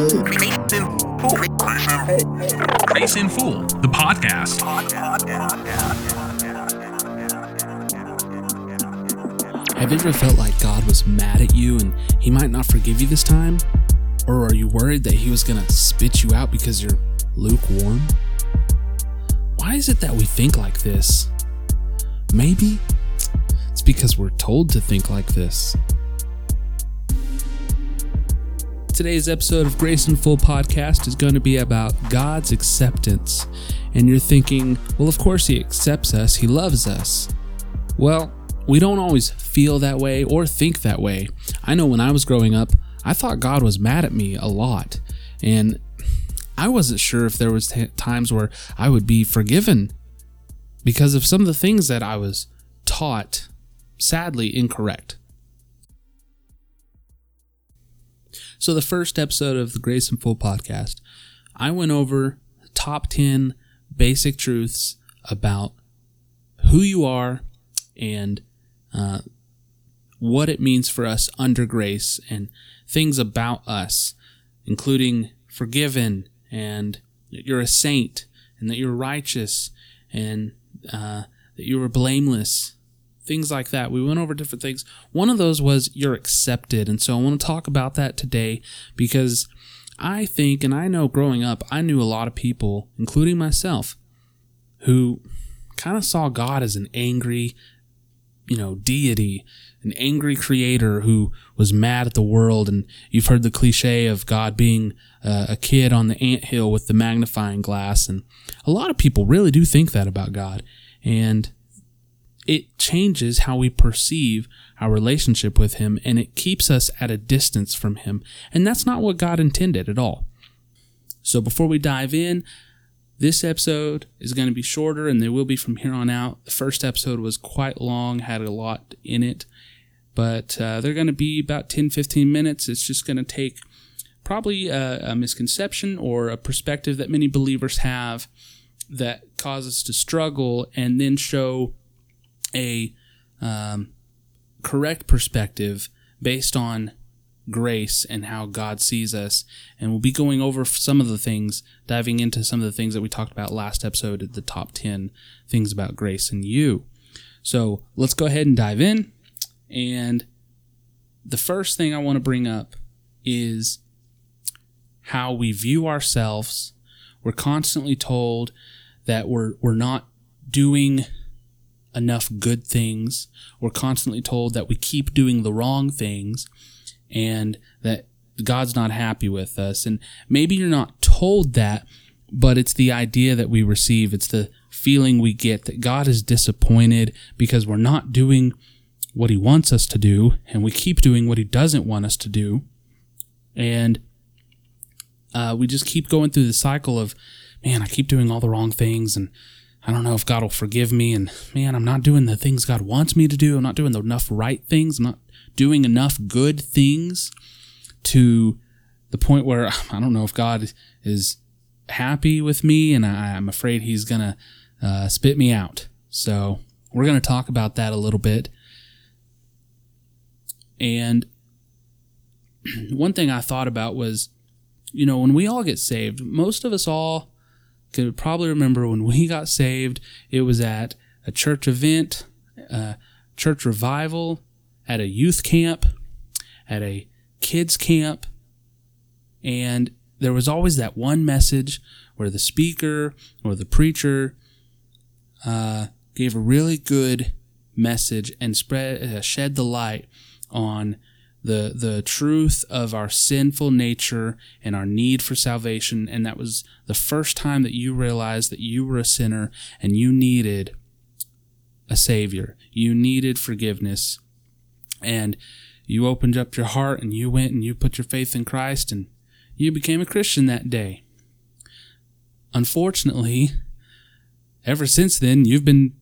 Grace in Full, the podcast. Have you ever felt like God was mad at you and he might not forgive you this time? Or are you worried that he was going to spit you out because you're lukewarm? Why is it that we think like this? Maybe it's because we're told to think like this. Today's episode of Grace in Full podcast is going to be about God's acceptance. And you're thinking, well, of course he accepts us. He loves us. Well, we don't always feel that way or think that way. I know when I was growing up, I thought God was mad at me a lot. And I wasn't sure if there was times where I would be forgiven because of some of the things that I was taught, sadly, incorrect. So the first episode of the Grace in Full podcast, I went over the top 10 basic truths about who you are and what it means for us under grace and things about us, including forgiven and that you're a saint and that you're righteous and that you were blameless. Things like that. We went over different things. One of those was you're accepted. And so I want to talk about that today because I think, and I know growing up, I knew a lot of people, including myself, who kind of saw God as an angry, deity, an angry creator who was mad at the world. And you've heard the cliche of God being a kid on the anthill with the magnifying glass. And a lot of people really do think that about God. And it changes how we perceive our relationship with him, and it keeps us at a distance from him. And that's not what God intended at all. So before we dive in, this episode is going to be shorter, and they will be from here on out. The first episode was quite long, had a lot in it, but they're going to be about 10-15 minutes. It's just going to take probably a misconception or a perspective that many believers have that causes us to struggle, and then show a correct perspective based on grace and how God sees us. And we'll be going over some of the things, diving into some of the things that we talked about last episode at the top 10 things about grace and you. So let's go ahead and dive in. And the first thing I want to bring up is how we view ourselves. We're constantly told that we're not doing enough good things. We're constantly told that we keep doing the wrong things and that God's not happy with us. And maybe you're not told that, but it's the idea that we receive. It's the feeling we get that God is disappointed because we're not doing what he wants us to do, and we keep doing what he doesn't want us to do. And we just keep going through the cycle of, man, I keep doing all the wrong things, and I don't know if God will forgive me, and man, I'm not doing the things God wants me to do. I'm not doing enough right things. I'm not doing enough good things to the point where I don't know if God is happy with me, and I'm afraid he's going to spit me out. So we're going to talk about that a little bit. And one thing I thought about was, when we all get saved, most of us all could probably remember when we got saved, it was at a church event, a church revival, at a youth camp, at a kids camp, and there was always that one message where the speaker or the preacher gave a really good message and shed the light on the truth of our sinful nature and our need for salvation. And that was the first time that you realized that you were a sinner and you needed a savior. You needed forgiveness. And you opened up your heart and you went and you put your faith in Christ and you became a Christian that day. Unfortunately, ever since then, you've been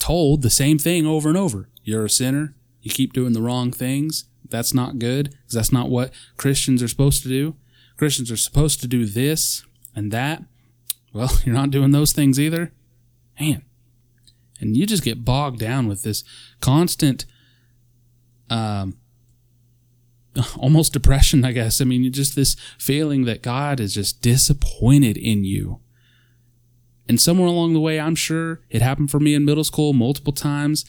told the same thing over and over. You're a sinner. You keep doing the wrong things. That's not good, because that's not what Christians are supposed to do. Christians are supposed to do this and that. Well, you're not doing those things either. Man. And you just get bogged down with this constant almost depression, I guess. I mean, just this feeling that God is just disappointed in you. And somewhere along the way, I'm sure it happened for me in middle school multiple times.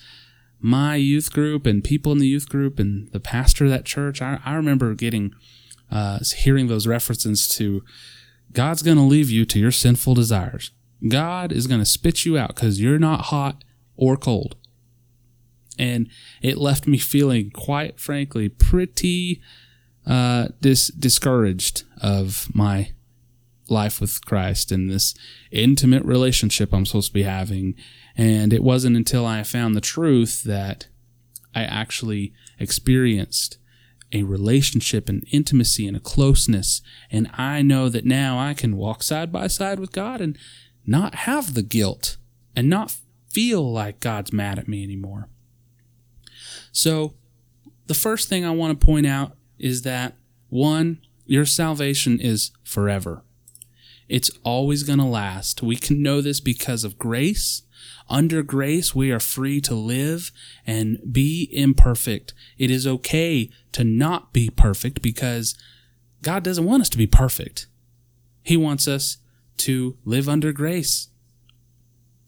My youth group and people in the youth group and the pastor of that church, I remember hearing those references to God's going to leave you to your sinful desires. God is going to spit you out because you're not hot or cold. And it left me feeling, quite frankly, pretty discouraged of my life with Christ and this intimate relationship I'm supposed to be having. And it wasn't until I found the truth that I actually experienced a relationship and intimacy and a closeness. And I know that now I can walk side by side with God and not have the guilt and not feel like God's mad at me anymore. So the first thing I want to point out is that, one, your salvation is forever. It's always going to last. We can know this because of grace. Under grace, we are free to live and be imperfect. It is okay to not be perfect because God doesn't want us to be perfect. He wants us to live under grace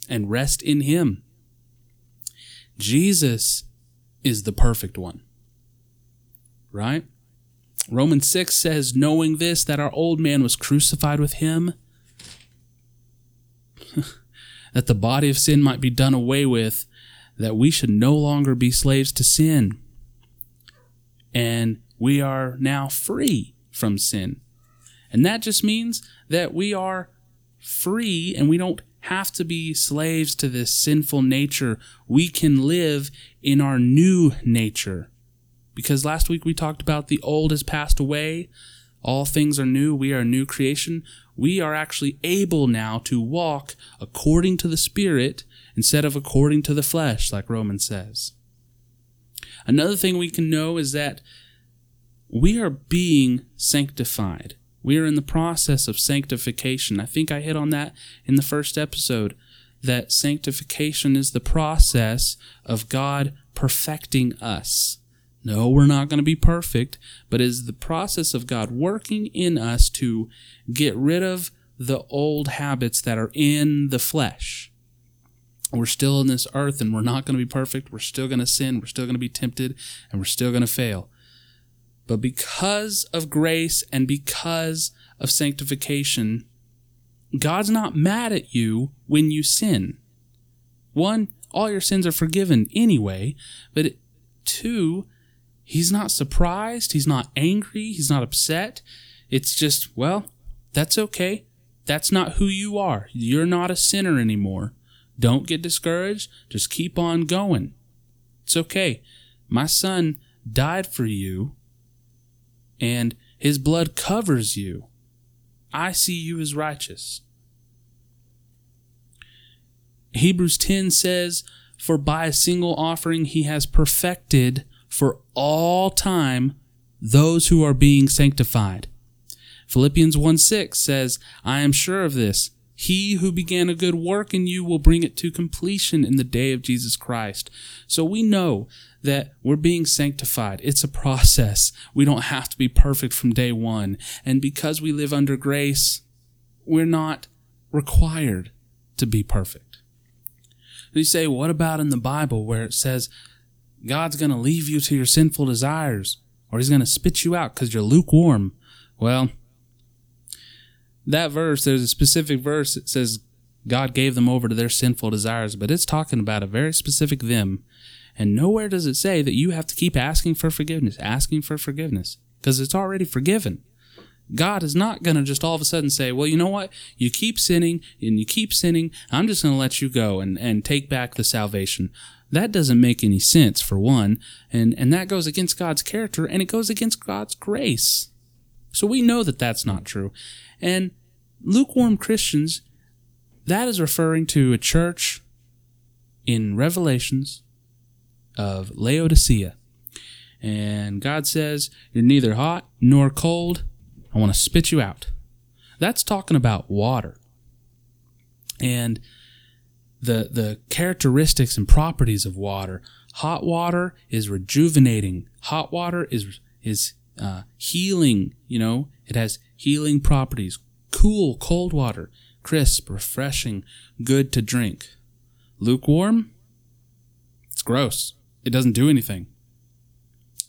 and rest in Him. Jesus is the perfect one, right? Romans 6 says, knowing this, that our old man was crucified with Him, that the body of sin might be done away with, that we should no longer be slaves to sin. And we are now free from sin. And that just means that we are free and we don't have to be slaves to this sinful nature. We can live in our new nature. Because last week we talked about the old has passed away, all things are new, we are a new creation. We are actually able now to walk according to the Spirit instead of according to the flesh, like Romans says. Another thing we can know is that we are being sanctified. We are in the process of sanctification. I think I hit on that in the first episode, that sanctification is the process of God perfecting us. No, we're not going to be perfect, but is the process of God working in us to get rid of the old habits that are in the flesh. We're still in this earth and we're not going to be perfect. We're still going to sin. We're still going to be tempted and we're still going to fail. But because of grace and because of sanctification, God's not mad at you when you sin. One, all your sins are forgiven anyway, but two, He's not surprised, He's not angry, He's not upset. It's just, well, that's okay. That's not who you are. You're not a sinner anymore. Don't get discouraged. Just keep on going. It's okay. My Son died for you, and His blood covers you. I see you as righteous. Hebrews 10 says, for by a single offering He has perfected for all time those who are being sanctified. Philippians 1:6 says, I am sure of this, He who began a good work in you will bring it to completion in the day of Jesus Christ. So we know that we're being sanctified. It's a process. We don't have to be perfect from day one. And because we live under grace, we're not required to be perfect. You say, what about in the Bible where it says, God's going to leave you to your sinful desires, or He's going to spit you out because you're lukewarm? Well, that verse, there's a specific verse that says God gave them over to their sinful desires, but it's talking about a very specific them. And nowhere does it say that you have to keep asking for forgiveness, because it's already forgiven. God is not going to just all of a sudden say, well, you know what? You keep sinning and you keep sinning. I'm just going to let you go and take back the salvation. That doesn't make any sense, for one, and that goes against God's character, and it goes against God's grace. So we know that that's not true. And lukewarm Christians, that is referring to a church in Revelations of Laodicea. And God says, you're neither hot nor cold. I want to spit you out. That's talking about water. And the characteristics and properties of water. Hot water is rejuvenating. Hot water is healing, you know, it has healing properties. Cool, cold water, crisp, refreshing, good to drink. Lukewarm? It's gross. It doesn't do anything.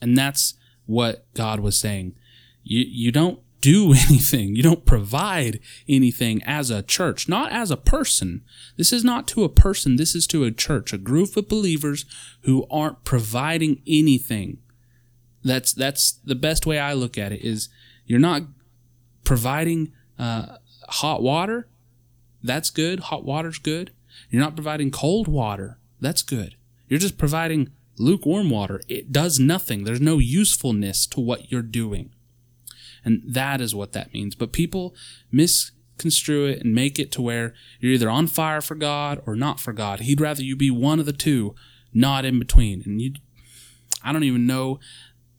And that's what God was saying. You don't do anything. You don't provide anything as a church, not as a person. This is not to a person. This is to a church, a group of believers who aren't providing anything. That's the best way I look at it is you're not providing hot water. That's good. Hot water's good. You're not providing cold water. That's good. You're just providing lukewarm water. It does nothing. There's no usefulness to what you're doing. And that is what that means. But people misconstrue it and make it to where you're either on fire for God or not for God. He'd rather you be one of the two, not in between. And I don't even know.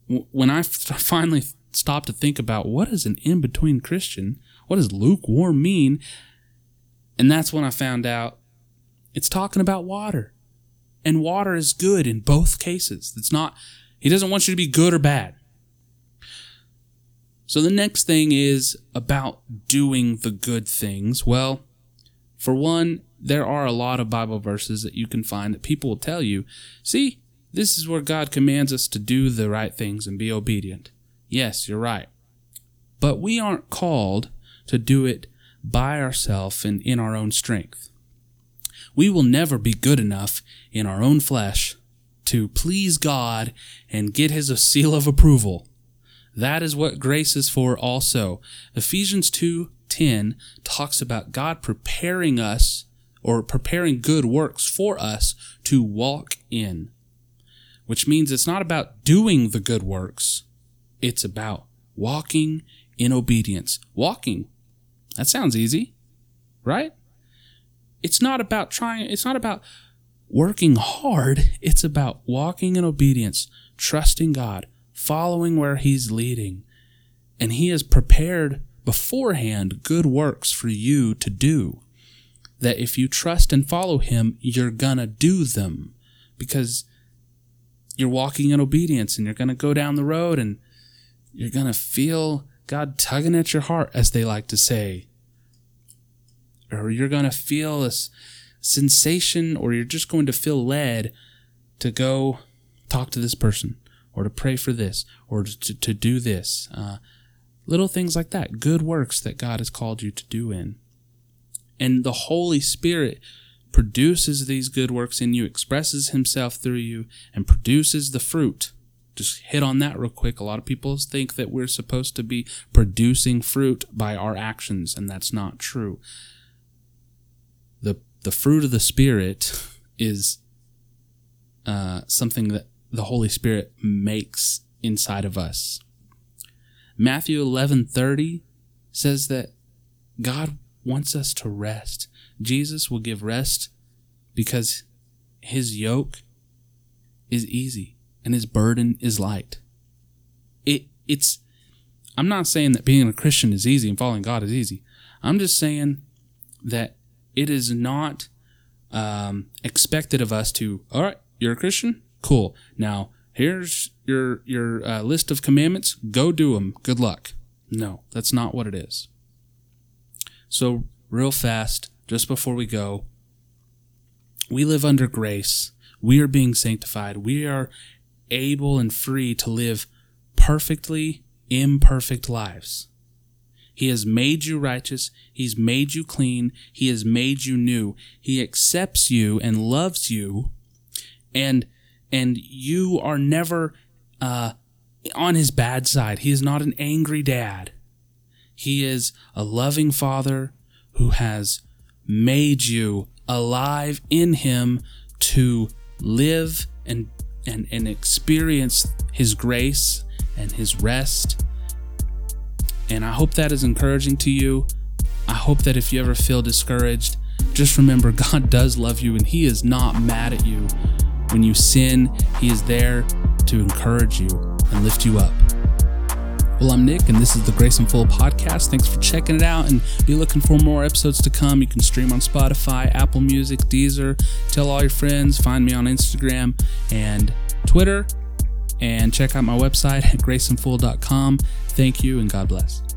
When I finally stopped to think about what is an in-between Christian, what does lukewarm mean? And that's when I found out it's talking about water. And water is good in both cases. It's not, he doesn't want you to be good or bad. So the next thing is about doing the good things. Well, for one, there are a lot of Bible verses that you can find that people will tell you, see, this is where God commands us to do the right things and be obedient. Yes, you're right. But we aren't called to do it by ourselves and in our own strength. We will never be good enough in our own flesh to please God and get His seal of approval. That is what grace is for also. Ephesians 2:10 talks about God preparing us or preparing good works for us to walk in, which means it's not about doing the good works. It's about walking in obedience. Walking. That sounds easy, right? It's not about trying, it's not about working hard, it's about walking in obedience, trusting God, following where He's leading. And He has prepared beforehand good works for you to do, that if you trust and follow Him, you're gonna do them because you're walking in obedience and you're gonna go down the road and you're gonna feel God tugging at your heart, as they like to say. Or you're going to feel this sensation, or you're just going to feel led to go talk to this person, or to pray for this, or to do this. Little things like that, good works that God has called you to do in. And the Holy Spirit produces these good works in you, expresses Himself through you, and produces the fruit. Just hit on that real quick. A lot of people think that we're supposed to be producing fruit by our actions, and that's not true. The fruit of the Spirit is something that the Holy Spirit makes inside of us. Matthew 11:30 says that God wants us to rest. Jesus will give rest because His yoke is easy and His burden is light. I'm not saying that being a Christian is easy and following God is easy. I'm just saying that it is not expected of us to, all right, you're a Christian? Cool. Now, here's your list of commandments. Go do them. Good luck. No, that's not what it is. So, real fast, just before we go, we live under grace. We are being sanctified. We are able and free to live perfectly imperfect lives. He has made you righteous. He's made you clean. He has made you new. He accepts you and loves you, and you are never on His bad side. He is not an angry dad. He is a loving Father who has made you alive in Him to live and experience His grace and His rest. And I hope that is encouraging to you. I hope that if you ever feel discouraged, just remember God does love you and He is not mad at you. When you sin, He is there to encourage you and lift you up. Well, I'm Nick, and this is the Grace and Full podcast. Thanks for checking it out, and be looking for more episodes to come. You can stream on Spotify, Apple Music, Deezer. Tell all your friends. Find me on Instagram and Twitter. and check out my website at graysonfull.com. Thank you and God bless.